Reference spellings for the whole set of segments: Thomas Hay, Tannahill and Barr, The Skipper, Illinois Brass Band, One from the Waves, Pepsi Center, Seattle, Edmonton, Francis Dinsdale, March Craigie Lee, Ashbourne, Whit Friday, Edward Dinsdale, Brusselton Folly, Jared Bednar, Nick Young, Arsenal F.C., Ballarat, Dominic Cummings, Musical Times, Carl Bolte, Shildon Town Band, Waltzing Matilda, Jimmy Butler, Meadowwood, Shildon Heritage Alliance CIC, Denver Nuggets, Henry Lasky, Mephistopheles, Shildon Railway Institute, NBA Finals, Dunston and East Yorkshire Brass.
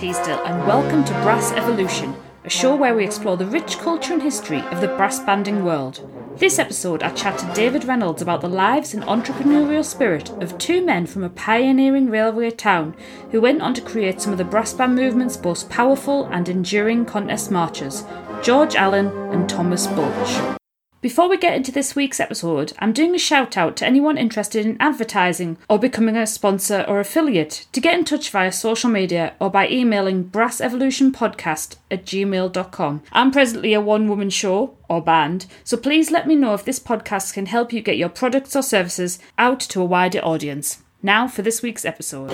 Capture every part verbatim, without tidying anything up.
Teasdale and welcome to Brass Evolution, a show where we explore the rich culture and history of the brass banding world. This episode I chat to David Reynolds about the lives and entrepreneurial spirit of two men from a pioneering railway town who went on to create some of the brass band movement's most powerful and enduring contest marches, George Allen and Thomas Bulch. Before we get into this week's episode, I'm doing a shout out to anyone interested in advertising or becoming a sponsor or affiliate to get in touch via social media or by emailing brassevolutionpodcast at gmail dot com. I'm presently a one-woman show or band, so please let me know if this podcast can help you get your products or services out to a wider audience. Now for this week's episode.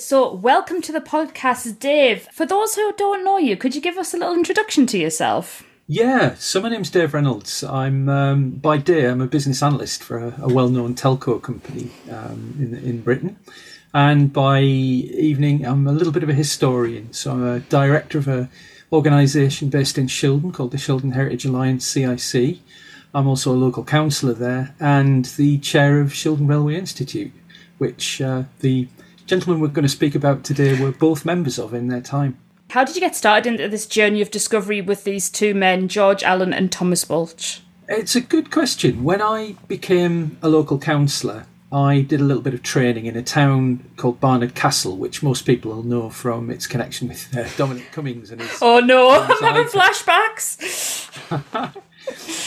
So, welcome to the podcast, Dave. For those who don't know you, could you give us a little introduction to yourself? Yeah, so my name's Dave Reynolds. I'm, um, by day, I'm a business analyst for a, a well-known telco company um, in, in Britain. And by evening, I'm a little bit of a historian. So I'm a director of an organisation based in Shildon called the Shildon Heritage Alliance C I C. I'm also a local councillor there and the chair of Shildon Railway Institute, which uh, the... gentlemen we're going to speak about today were both members of in their time. How did you get started into this journey of discovery with these two men, George Allen and Thomas Bulch? It's a good question. When I became a local councillor, I did a little bit of training in a town called Barnard Castle, which most people will know from its connection with uh, Dominic Cummings and his... Oh no, I'm having flashbacks!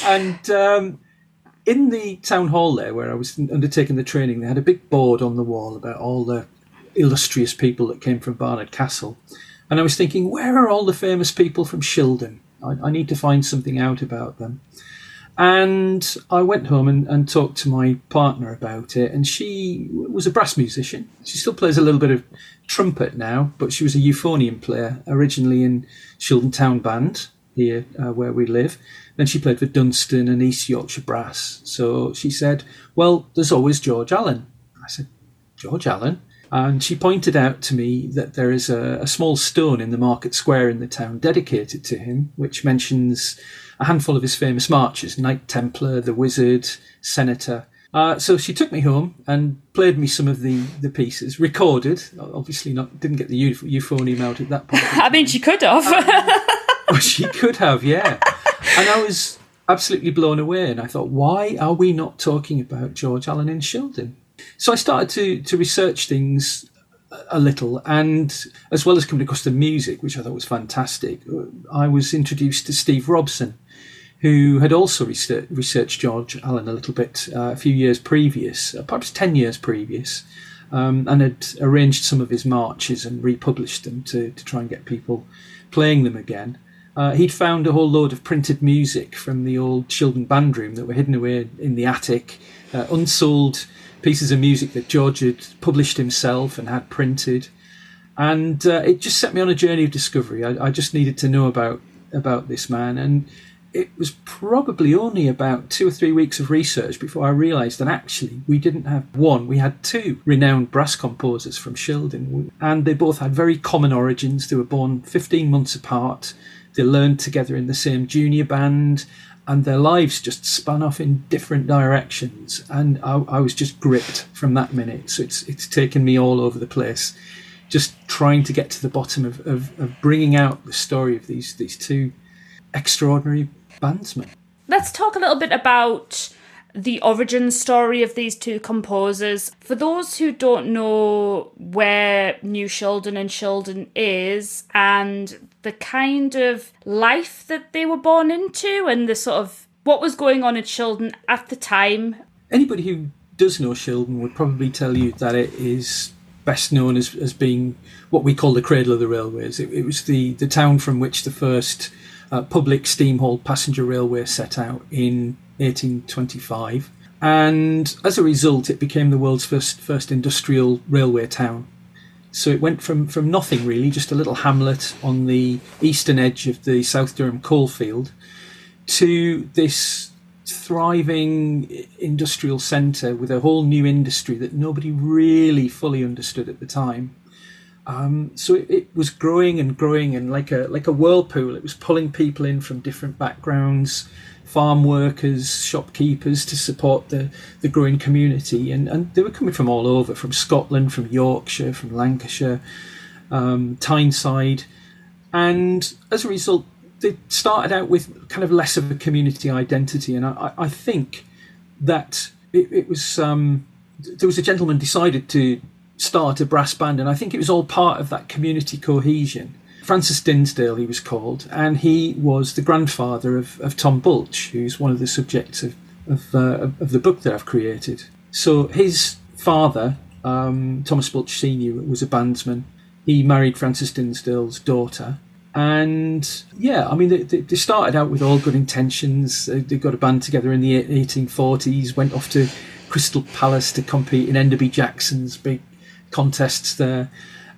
and... um In the town hall there, where I was undertaking the training, they had a big board on the wall about all the illustrious people that came from Barnard Castle. And I was thinking, where are all the famous people from Shildon? I, I need to find something out about them. And I went home and, and talked to my partner about it. And she was a brass musician. She still plays a little bit of trumpet now, but she was a euphonium player, originally in Shildon Town Band here uh, where we live. Then she played for Dunston and East Yorkshire Brass. So she said, well, there's always George Allen. I said, George Allen? And she pointed out to me that there is a, a small stone in the market square in the town dedicated to him, which mentions a handful of his famous marches, Knight Templar, The Wizard, Senator. Uh, so she took me home and played me some of the, the pieces, recorded. Obviously not, didn't get the euphonium out at that point. I mean, she could have. um, well, she could have, yeah. And I was absolutely blown away, and I thought, why are we not talking about George Allen in Shildon? So I started to, to research things a little, and as well as coming across the music, which I thought was fantastic, I was introduced to Steve Robson, who had also research, researched George Allen a little bit uh, a few years previous, perhaps ten years previous, um, and had arranged some of his marches and republished them to, to try and get people playing them again. Uh, he'd found a whole load of printed music from the old Shildon band room that were hidden away in the attic, uh, unsold pieces of music that George had published himself and had printed. And uh, it just set me on a journey of discovery. I, I just needed to know about, about this man. And it was probably only about two or three weeks of research before I realised that actually we didn't have one, we had two renowned brass composers from Shildon. And they both had very common origins. They were born fifteen months apart. They learned together in the same junior band, and their lives just span off in different directions. And I, I was just gripped from that minute. So it's it's taken me all over the place, just trying to get to the bottom of, of, of bringing out the story of these, these two extraordinary bandsmen. Let's talk a little bit about the origin story of these two composers. For those who don't know where New Shildon and Shildon is and the kind of life that they were born into and the sort of what was going on in Shildon at the time. Anybody who does know Shildon would probably tell you that it is best known as, as being what we call the cradle of the railways. It, it was the, the town from which the first uh, public steam-hauled passenger railway set out in eighteen twenty-five, and as a result it became the world's first first industrial railway town. So it went from from nothing really, just a little hamlet on the eastern edge of the South Durham coalfield, to this thriving industrial centre with a whole new industry that nobody really fully understood at the time. Um, so it, it was growing and growing, and like a like a whirlpool, it was pulling people in from different backgrounds, farm workers, shopkeepers, to support the, the growing community. And, and they were coming from all over, from Scotland, from Yorkshire, from Lancashire, um, Tyneside. And as a result, they started out with kind of less of a community identity. And I, I think that it, it was, um, there was a gentleman decided to start a brass band, and I think it was all part of that community cohesion. Francis Dinsdale, he was called, and he was the grandfather of, of Tom Bulch, who's one of the subjects of of, uh, of the book that I've created. So his father, um, Thomas Bulch Senior, was a bandsman. He married Francis Dinsdale's daughter. And yeah, I mean, they, they started out with all good intentions. They got a band together in the eighteen forties, went off to Crystal Palace to compete in Enderby Jackson's big contests there.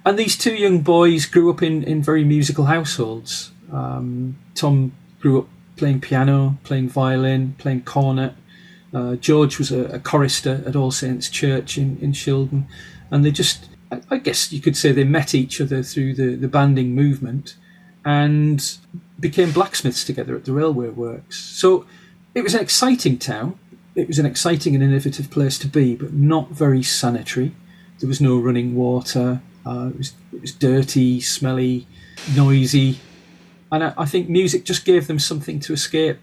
And these two young boys grew up in, in very musical households. Um, Tom grew up playing piano, playing violin, playing cornet. Uh, George was a, a chorister at All Saints Church in, in Shildon. And they just, I, I guess you could say they met each other through the, the banding movement and became blacksmiths together at the railway works. So it was an exciting town. It was an exciting and innovative place to be, but not very sanitary. There was no running water. Uh, it was, it was dirty, smelly, noisy, and I, I think music just gave them something to escape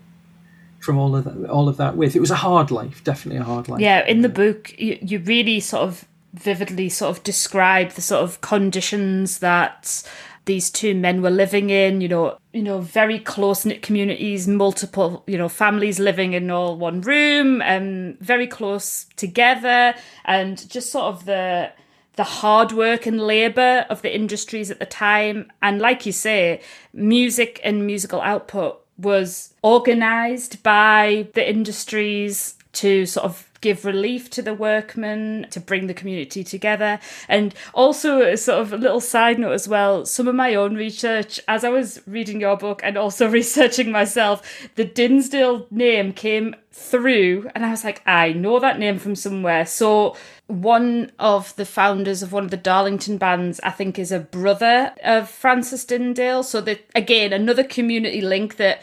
from all of that, all of that with. It was a hard life, definitely a hard life. Yeah, in the book, you, you really sort of vividly sort of describe the sort of conditions that these two men were living in. You know, you know, very close knit communities, multiple, you know, families living in all one room, and um, very close together, and just sort of the. the hard work and labour of the industries at the time. And like you say, music and musical output was organised by the industries to sort of give relief to the workmen, to bring the community together. And also a sort of a little side note as well, some of my own research, as I was reading your book and also researching myself, the Dinsdale name came through and I was like, I know that name from somewhere. So one of the founders of one of the Darlington bands, I think, is a brother of Francis Dinsdale. So that, again, another community link that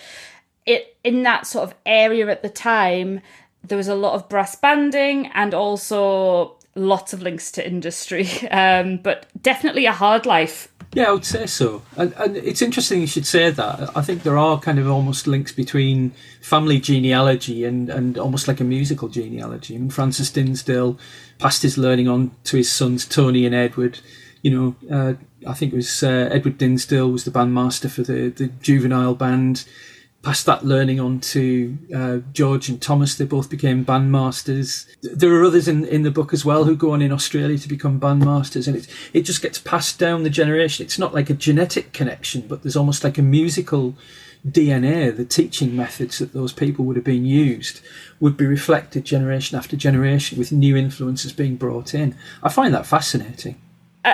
it in that sort of area at the time, there was a lot of brass banding and also lots of links to industry, um, but definitely a hard life. Yeah, I would say so. And, and it's interesting you should say that. I think there are kind of almost links between family genealogy and, and almost like a musical genealogy. I mean, Francis Dinsdale passed his learning on to his sons, Tony and Edward. You know, uh, I think it was uh, Edward Dinsdale was the bandmaster for the, the juvenile band. Passed that learning on to uh, George and Thomas. They both became bandmasters. There are others in, in the book as well who go on in Australia to become bandmasters, and it, it just gets passed down the generation. It's not like a genetic connection, but there's almost like a musical D N A. The teaching methods that those people would have been used would be reflected generation after generation with new influences being brought in. I find that fascinating.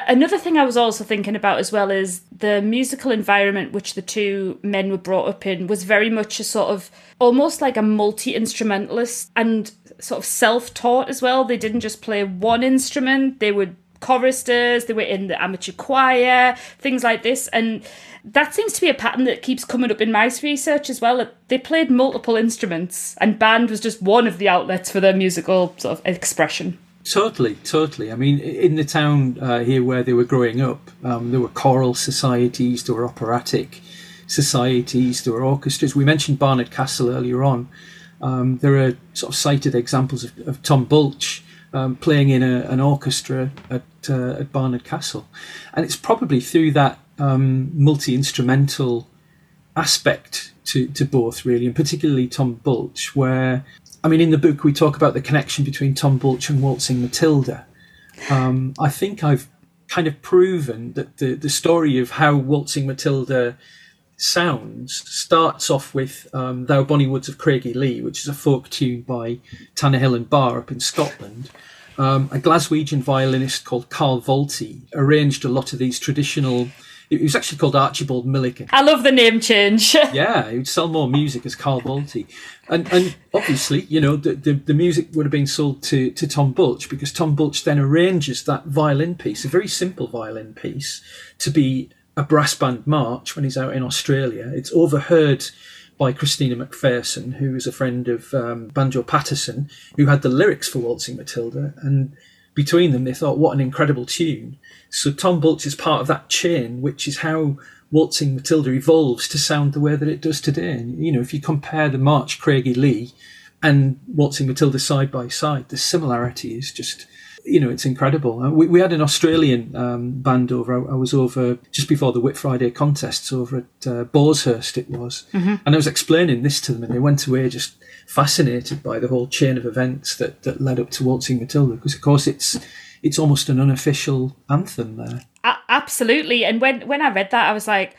Another thing I was also thinking about as well is the musical environment which the two men were brought up in was very much a sort of almost like a multi-instrumentalist and sort of self-taught as well. They didn't just play one instrument. They were choristers. They were in the amateur choir, things like this. And that seems to be a pattern that keeps coming up in my research as well. They played multiple instruments and band was just one of the outlets for their musical sort of expression. Totally, totally. I mean, in the town uh, here where they were growing up, um, there were choral societies, there were operatic societies, there were orchestras. We mentioned Barnard Castle earlier on. Um, there are sort of cited examples of, of Tom Bulch um, playing in a, an orchestra at, uh, at Barnard Castle. And it's probably through that um, multi-instrumental aspect to, to both, really, and particularly Tom Bulch, where... I mean, in the book, we talk about the connection between Tom Bulch and Waltzing Matilda. Um, I think I've kind of proven that the, the story of how Waltzing Matilda sounds starts off with um, Thou Bonnie Woods of Craigie Lee, which is a folk tune by Tannahill and Barr up in Scotland. Um, a Glaswegian violinist called Carl Volti arranged a lot of these traditional He was actually called Archibald Milligan. I love the name change. Yeah, he would sell more music as Carl Bolte. And and obviously, you know, the, the, the music would have been sold to, to Tom Bulch, because Tom Bulch then arranges that violin piece, a very simple violin piece, to be a brass band march when he's out in Australia. It's overheard by Christina Macpherson, who is a friend of um, Banjo Patterson, who had the lyrics for Waltzing Matilda. And between them, they thought, what an incredible tune. So Tom Bulch is part of that chain, which is how Waltzing Matilda evolves to sound the way that it does today. And, you know, if you compare the March Craigie Lee and Waltzing Matilda side by side, the similarity is just, you know, it's incredible. We, we had an Australian um, band over. I, I was over just before the Whit Friday contests over at uh, Boreshurst, it was. Mm-hmm. And I was explaining this to them, and they went away just fascinated by the whole chain of events that, that led up to Waltzing Matilda, because, of course, it's it's almost an unofficial anthem there. A- absolutely. And when, when I read that, I was like,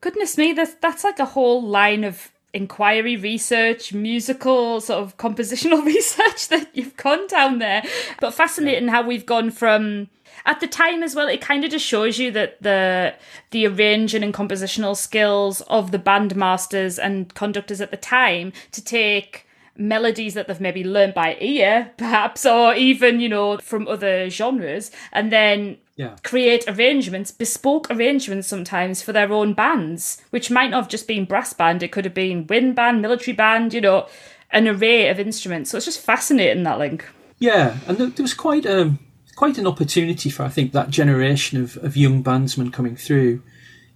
goodness me, that's, that's like a whole line of inquiry research, musical sort of compositional research that you've gone down there. But fascinating how we've gone from, at the time as well, it kind of just shows you that the the arranging and compositional skills of the bandmasters and conductors at the time to take melodies that they've maybe learned by ear, perhaps, or even, you know, from other genres, and then yeah. create arrangements, bespoke arrangements sometimes for their own bands, which might not have just been brass band, it could have been wind band, military band, you know, an array of instruments. So it's just fascinating, that link. Yeah, and there was quite um quite an opportunity for, I think, that generation of, of young bandsmen coming through,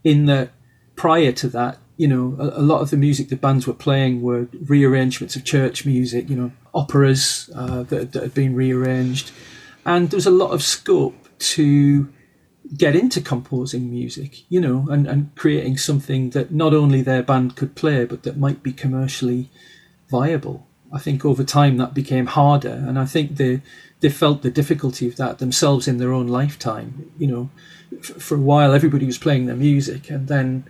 in that prior to that, you know, a, a lot of the music the bands were playing were rearrangements of church music, you know, operas uh, that, that had been rearranged. And there was a lot of scope to get into composing music, you know, and, and creating something that not only their band could play, but that might be commercially viable. I think over time that became harder. And I think they, they felt the difficulty of that themselves in their own lifetime. You know, f- for a while, everybody was playing their music, and then,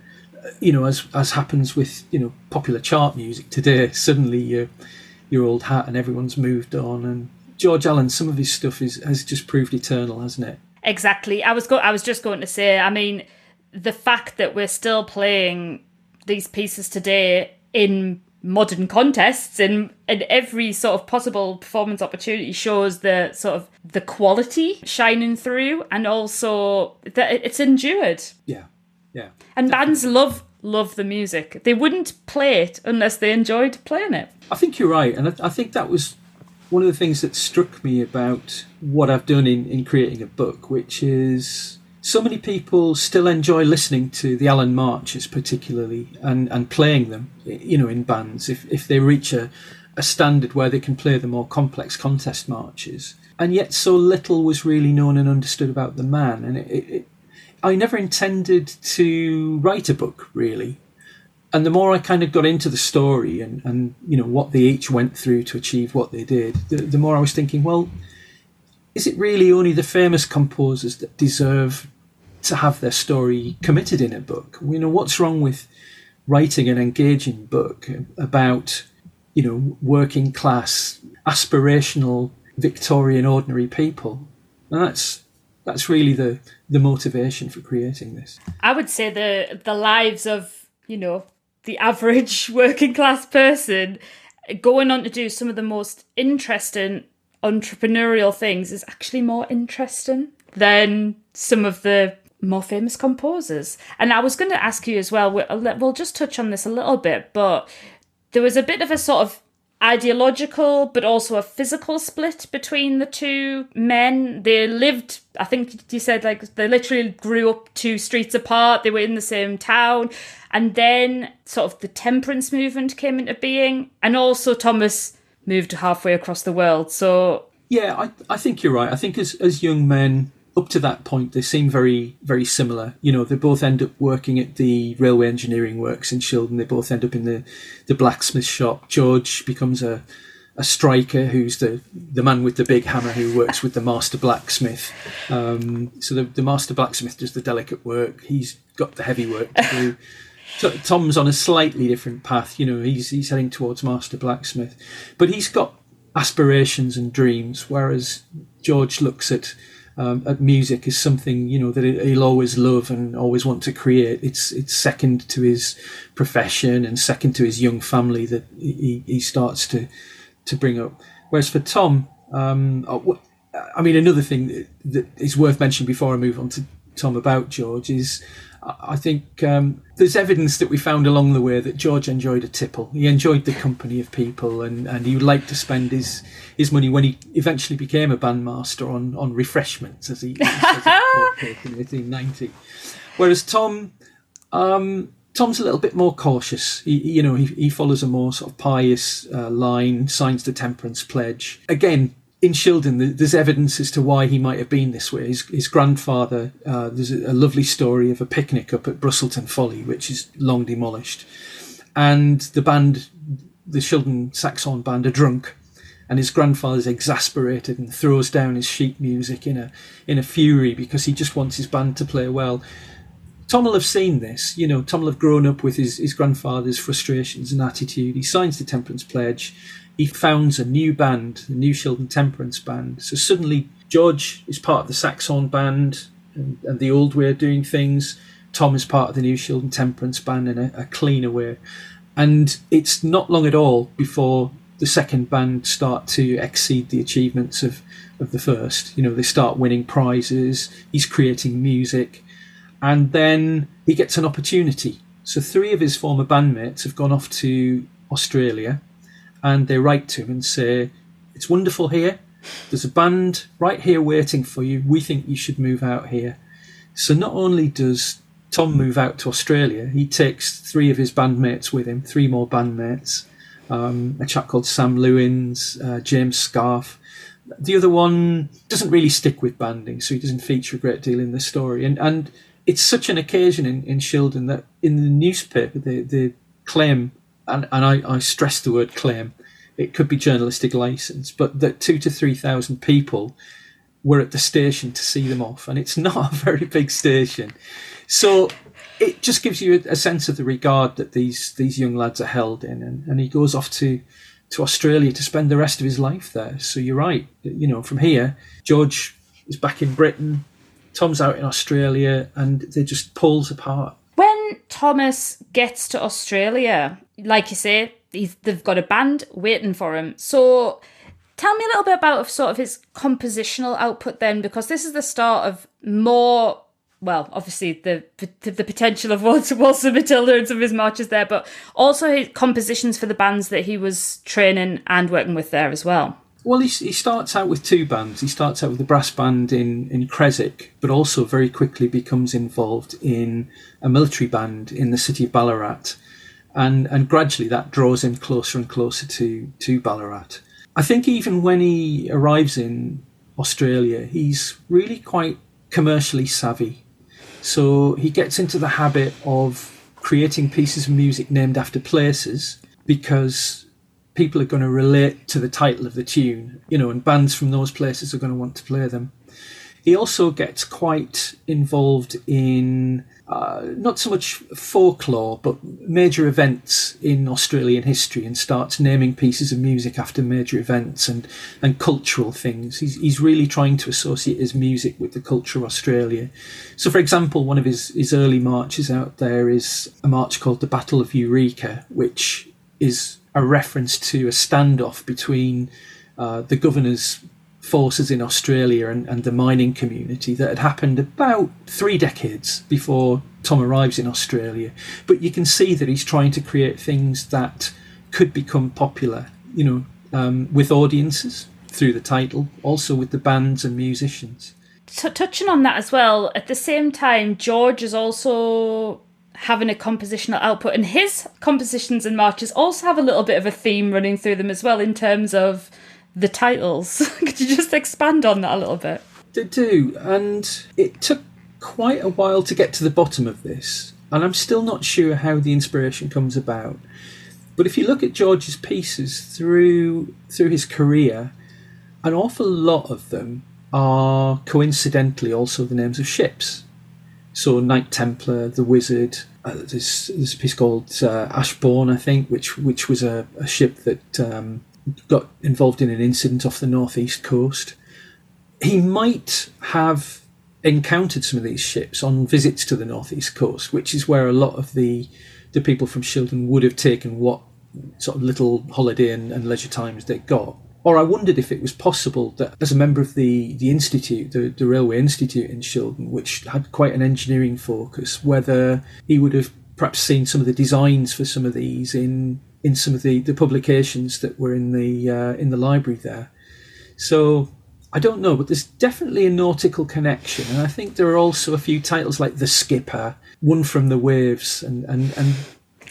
you know, as as happens with, you know, popular chart music today, suddenly your your old hat and everyone's moved on. And George Allen, some of his stuff is has just proved eternal, hasn't it? Exactly. I was go- I was just going to say, I mean, the fact that we're still playing these pieces today in modern contests and and every sort of possible performance opportunity shows the sort of the quality shining through, and also that it's endured. Yeah. Yeah, and definitely. Bands love love the music. They wouldn't play it unless they enjoyed playing it. I think you're right, and I, I think that was one of the things that struck me about what I've done in, in creating a book, which is so many people still enjoy listening to the Allen marches particularly, and, and playing them, you know, in bands, if, if they reach a, a standard where they can play the more complex contest marches. And yet so little was really known and understood about the man, and it... it, it I never intended to write a book, really. And the more I kind of got into the story and, and you know, what they each went through to achieve what they did, the, the more I was thinking, well, is it really only the famous composers that deserve to have their story committed in a book? You know, what's wrong with writing an engaging book about, you know, working class, aspirational, Victorian, ordinary people? And that's... That's really the, the motivation for creating this. I would say the the lives of, you know, the average working class person going on to do some of the most interesting entrepreneurial things is actually more interesting than some of the more famous composers. And I was going to ask you as well, we'll just touch on this a little bit, but there was a bit of a sort of ideological but also a physical split between the two men. They lived, I think you said, like they literally grew up two streets apart. They were in the same town, and then sort of the temperance movement came into being, and also Thomas moved halfway across the world. So yeah, I, I think you're right. I think as, as young men up to that point, they seem very, very similar. You know, they both end up working at the railway engineering works in Shildon. They both end up in the, the blacksmith shop. George becomes a, a striker who's the, the man with the big hammer who works with the master blacksmith. Um, so the, the master blacksmith does the delicate work. He's got the heavy work to do. So Tom's on a slightly different path. You know, he's, he's heading towards master blacksmith. But he's got aspirations and dreams, whereas George looks at um, at music is something, you know, that he'll always love and always want to create. It's it's second to his profession and second to his young family that he, he starts to to bring up. Whereas for Tom, um, I mean, another thing that is worth mentioning before I move on to Tom about George is, I think um, there's evidence that we found along the way that George enjoyed a tipple. He enjoyed the company of people, and, and he liked to spend his, his money when he eventually became a bandmaster on, on refreshments, as he, he says in eighteen ninety. Whereas Tom, um, Tom's a little bit more cautious. He, you know, he, he follows a more sort of pious uh, line, signs the Temperance Pledge. Again, in Shildon, there's evidence as to why he might have been this way. His, his grandfather, uh, there's a, a lovely story of a picnic up at Brusselton Folly, which is long demolished. And the band, the Shildon Saxon Band, are drunk. And his grandfather's exasperated and throws down his sheet music in a in a fury because he just wants his band to play well. Tom will have seen this. You know, Tom will have grown up with his, his grandfather's frustrations and attitude. He signs the Temperance Pledge. He founds a new band, the New Shildon Temperance Band. So suddenly George is part of the Saxon Band and, and the old way of doing things. Tom is part of the New Shildon Temperance Band in a, a cleaner way. And it's not long at all before the second band start to exceed the achievements of, of the first. You know, they start winning prizes. He's creating music. And then he gets an opportunity. So three of his former bandmates have gone off to Australia. And they write to him and say, it's wonderful here. There's a band right here waiting for you. We think you should move out here. So not only does Tom move out to Australia, he takes three of his bandmates with him, three more bandmates, um, a chap called Sam Lewins, uh, James Scarfe. The other one doesn't really stick with banding, so he doesn't feature a great deal in the story. And and it's such an occasion in, in Shildon that in the newspaper they, they claim... and, and I, I stress the word claim, it could be journalistic license, but that two to three thousand people were at the station to see them off, and it's not a very big station. So it just gives you a, a sense of the regard that these these young lads are held in, and, and he goes off to, to Australia to spend the rest of his life there. So you're right, you know, from here, George is back in Britain, Tom's out in Australia, and they just pulls apart. When Thomas gets to Australia, like you say, he's, they've got a band waiting for him. So tell me a little bit about sort of his compositional output then, because this is the start of more, well, obviously the the potential of Waltzing Matilda and some of his marches there, but also his compositions for the bands that he was training and working with there as well. Well, he, he starts out with two bands. He starts out with a brass band in, in Creswick, but also very quickly becomes involved in a military band in the city of Ballarat. And and gradually that draws him closer and closer to, to Ballarat. I think even when he arrives in Australia, he's really quite commercially savvy. So he gets into the habit of creating pieces of music named after places because... people are going to relate to the title of the tune, you know, and bands from those places are going to want to play them. He also gets quite involved in uh, not so much folklore, but major events in Australian history and starts naming pieces of music after major events and, and cultural things. He's, he's really trying to associate his music with the culture of Australia. So, for example, one of his, his early marches out there is a march called the Battle of Eureka, which is... a reference to a standoff between uh, the governor's forces in Australia and, and the mining community that had happened about three decades before Tom arrives in Australia. But you can see that he's trying to create things that could become popular, you know, um, with audiences through the title, also with the bands and musicians. So touching on that as well, at the same time, George is also... having a compositional output, and his compositions and marches also have a little bit of a theme running through them as well in terms of the titles. Could you just expand on that a little bit? They do, and it took quite a while to get to the bottom of this, and I'm still not sure how the inspiration comes about. But if you look at George's pieces through through his career, an awful lot of them are coincidentally also the names of ships. So Knight Templar, The Wizard, uh, there's, there's a piece called uh, Ashbourne, I think, which which was a, a ship that um, got involved in an incident off the northeast coast. he might have encountered some of these ships on visits to the northeast coast, which is where a lot of the the people from Shildon would have taken what sort of little holiday and, and leisure times they got. Or I wondered if it was possible that as a member of the, the Institute, the, the Railway Institute in Shildon, which had quite an engineering focus, whether he would have perhaps seen some of the designs for some of these in in some of the, the publications that were in the uh, in the library there. So I don't know, but there's definitely a nautical connection. And I think there are also a few titles like The Skipper, One from the Waves, and, and, and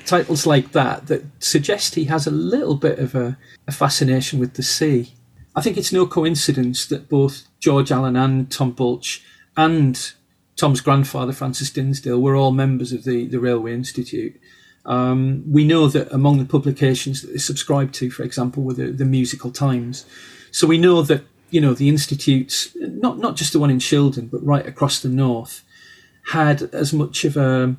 titles like that that suggest he has a little bit of a, a fascination with the sea. I think it's no coincidence that both George Allen and Tom Bulch and Tom's grandfather, Francis Dinsdale, were all members of the, the Railway Institute. Um, we know that among the publications that they subscribed to, for example, were the, the Musical Times. So we know that, you know, the institutes, not not just the one in Shildon, but right across the north, had as much of a,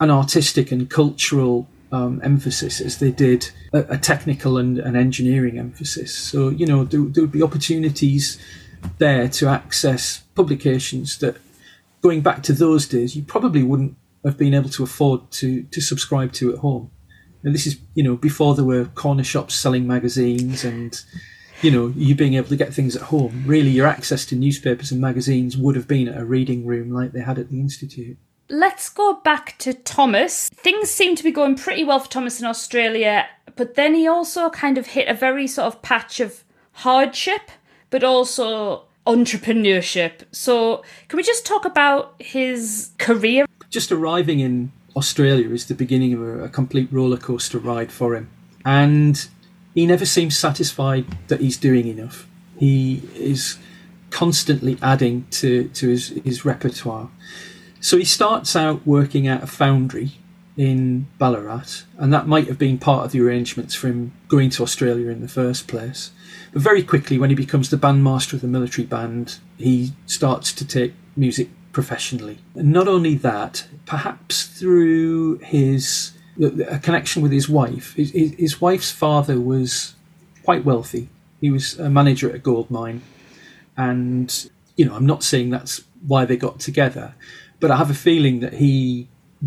an artistic and cultural um, emphasis as they did a, a technical and an engineering emphasis. So, you know, there, there would be opportunities there to access publications that, going back to those days, you probably wouldn't have been able to afford to to subscribe to at home. And this is, you know, before there were corner shops selling magazines and... you know, you being able to get things at home. Really, your access to newspapers and magazines would have been at a reading room like they had at the Institute. Let's go back to Thomas. Things seem to be going pretty well for Thomas in Australia, but then he also kind of hit a very sort of patch of hardship, but also entrepreneurship. So can we just talk about his career? Just arriving in Australia is the beginning of a, a complete rollercoaster ride for him. And he never seems satisfied that he's doing enough. He is constantly adding to, to his, his repertoire. So he starts out working at a foundry in Ballarat, and that might have been part of the arrangements for him going to Australia in the first place. But very quickly, when he becomes the bandmaster of the military band, he starts to take music professionally. And not only that, perhaps through his... a connection with his wife. His, his wife's father was quite wealthy. He was a manager at a gold mine. And, you know, I'm not saying that's why they got together, but I have a feeling that he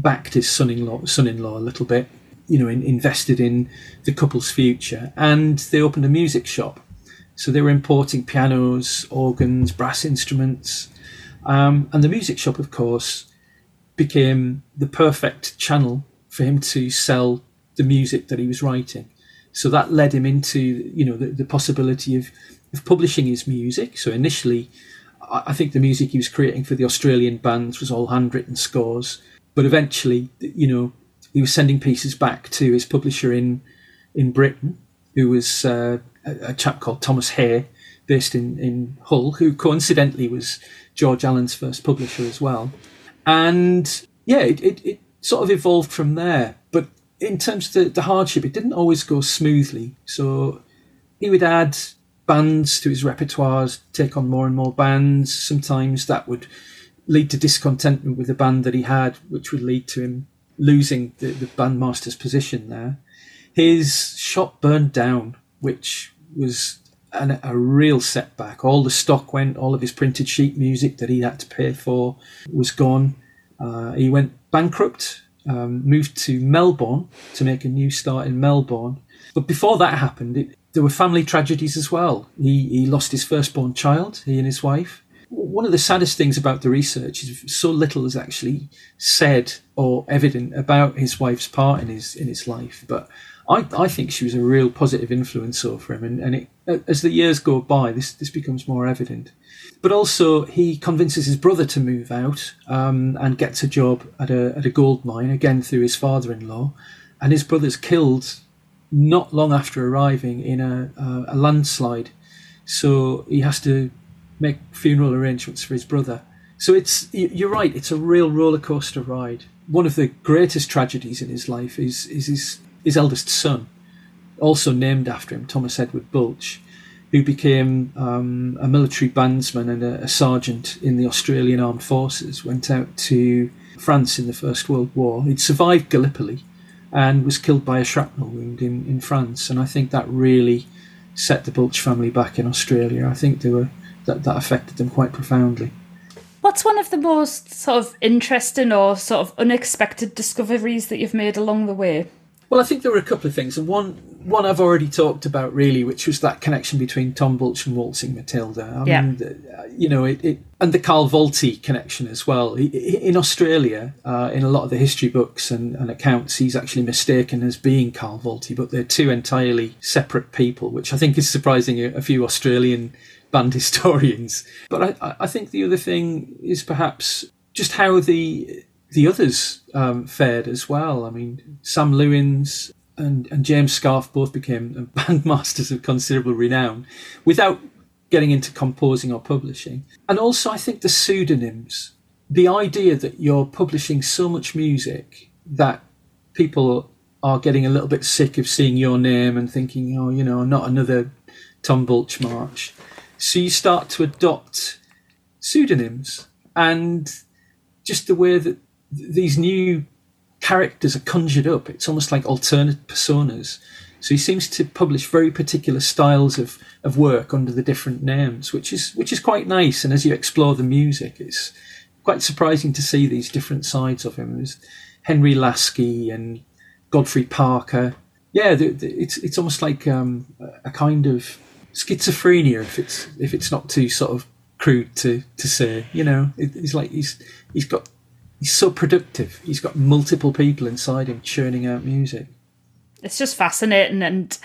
backed his son-in-law, son-in-law a little bit, you know, in, invested in the couple's future. And they opened a music shop. So they were importing pianos, organs, brass instruments. Um, and the music shop, of course, became the perfect channel for him to sell the music that he was writing. So that led him into, you know, the, the possibility of, of publishing his music. So initially, I think the music he was creating for the Australian bands was all handwritten scores. But eventually, you know, he was sending pieces back to his publisher in in Britain, who was uh, a, a chap called Thomas Hay, based in, in Hull, who coincidentally was George Allen's first publisher as well. And, yeah, it... it, it sort of evolved from there. But in terms of the, the hardship, it didn't always go smoothly. So he would add bands to his repertoires, take on more and more bands. Sometimes that would lead to discontentment with the band that he had, which would lead to him losing the, the bandmaster's position there. His shop burned down, which was an, a real setback. All the stock went, all of his printed sheet music that he had to pay for was gone. Uh, he went bankrupt, um, moved to Melbourne to make a new start in Melbourne. But before that happened, it, there were family tragedies as well. He, he lost his firstborn child, he and his wife. One of the saddest things about the research is so little is actually said or evident about his wife's part in his in his life. But I, I think she was a real positive influence over him. And, and it, as the years go by, this, this becomes more evident. But also he convinces his brother to move out um, and gets a job at a at a gold mine, again through his father-in-law. And his brother's killed not long after arriving in a, a, a landslide. So he has to make funeral arrangements for his brother. So it's you're right, it's a real rollercoaster ride. One of the greatest tragedies in his life is, is his, his eldest son, also named after him, Thomas Edward Bulch, who became um, a military bandsman and a, a sergeant in the Australian Armed Forces, went out to France in the First World War. He'd survived Gallipoli and was killed by a shrapnel wound in, in France. And I think that really set the Bulch family back in Australia. I think they were that, that affected them quite profoundly. What's one of the most sort of interesting or sort of unexpected discoveries that you've made along the way? Well, I think there were a couple of things. And one, one I've already talked about, really, which was that connection between Tom Bulch and Waltzing Matilda. I yeah. mean, the, you know, it, it, and the Carl Volti connection as well. In Australia, uh, in a lot of the history books and, and accounts, he's actually mistaken as being Carl Volti, but they're two entirely separate people, which I think is surprising a, a few Australian band historians. But I, I think the other thing is perhaps just how the... The others um, fared as well. I mean, Sam Lewins and, and James Scarfe both became bandmasters of considerable renown without getting into composing or publishing. And also, I think the pseudonyms, the idea that you're publishing so much music that people are getting a little bit sick of seeing your name and thinking, oh, you know, not another Tom Bulch march. So you start to adopt pseudonyms, and just the way that these new characters are conjured up. It's almost like alternate personas. So he seems to publish very particular styles of, of work under the different names, which is which is quite nice. And as you explore the music, it's quite surprising to see these different sides of him. There's Henry Lasky and Godfrey Parker. Yeah, the, the, it's it's almost like um, a kind of schizophrenia, if it's if it's not too sort of crude to to say. You know, it, it's like he's he's got. He's so productive. He's got multiple people inside him churning out music. It's just fascinating, and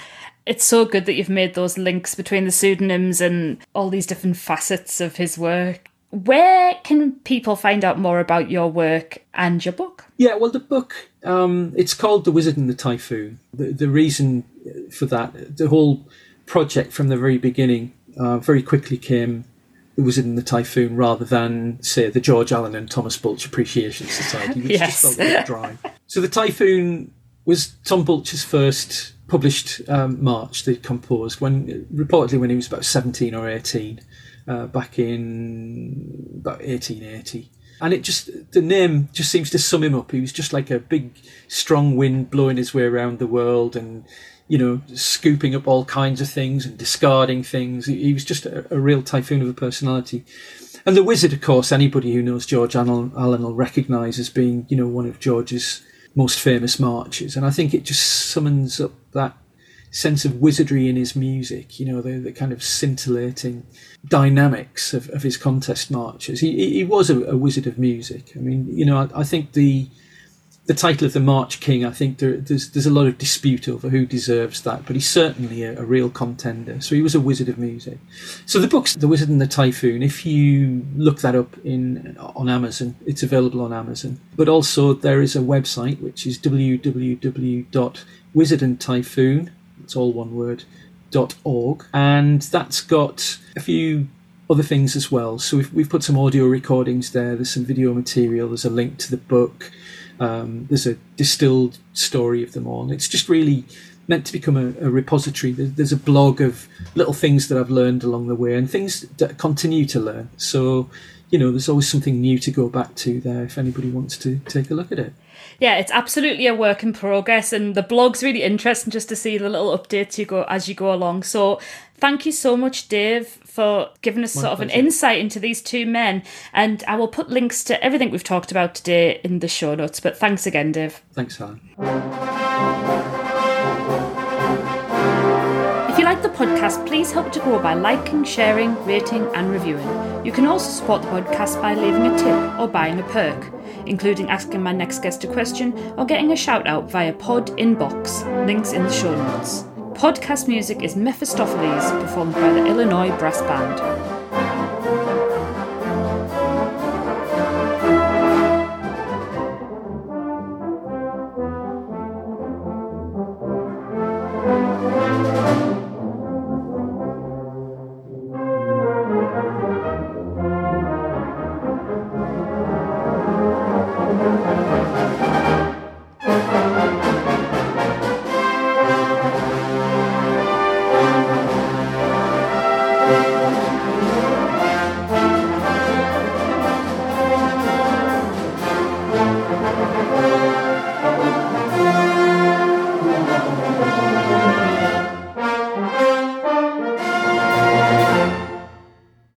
it's so good that you've made those links between the pseudonyms and all these different facets of his work. Where can people find out more about your work and your book? Yeah, well, the book, um, it's called The Wizard and the Typhoon. The, the reason for that, the whole project from the very beginning uh, very quickly came... The Wizard and the Typhoon, rather than, say, the George Allen and Thomas Bulch Appreciation Society, which yes. just felt a bit dry. So the Typhoon was Tom Bulch's first published um, march that he composed, when reportedly when he was about seventeen or eighteen, uh, back in about eighteen eighty. And it just, the name just seems to sum him up. He was just like a big, strong wind blowing his way around the world and, you know, scooping up all kinds of things and discarding things. He was just a, a real typhoon of a personality. And the Wizard, of course, anybody who knows George Allen, Allen will recognise as being, you know, one of George's most famous marches. And I think it just summons up that sense of wizardry in his music, you know, the, the kind of scintillating dynamics of, of his contest marches. He, he was a, a wizard of music. I mean, you know, I, I think the... The title of the March King, I think there, there's there's a lot of dispute over who deserves that, but he's certainly a, a real contender. So he was a wizard of music. So the book's The Wizard and the Typhoon. If you look that up in on Amazon, it's available on Amazon. But also there is a website, which is w w w dot wizard and typhoon, it's all one word, .org. And that's got a few other things as well. So we've, we've put some audio recordings there. There's some video material. There's a link to the book. Um, there's a distilled story of them all. And it's just really meant to become a, a repository. There's a blog of little things that I've learned along the way and things that I continue to learn. So, you know, there's always something new to go back to there if anybody wants to take a look at it. Yeah, it's absolutely a work in progress, and the blog's really interesting just to see the little updates you go as you go along. So thank you so much, Dave, for giving us My sort pleasure. of an insight into these two men. And I will put links to everything we've talked about today in the show notes. But thanks again, Dave. Thanks, Helen. If you like the podcast, please help it to grow by liking, sharing, rating and reviewing. You can also support the podcast by leaving a tip or buying a perk, including asking my next guest a question or getting a shout out via Pod Inbox, links in the show notes. Podcast music is Mephistopheles, performed by the Illinois Brass Band.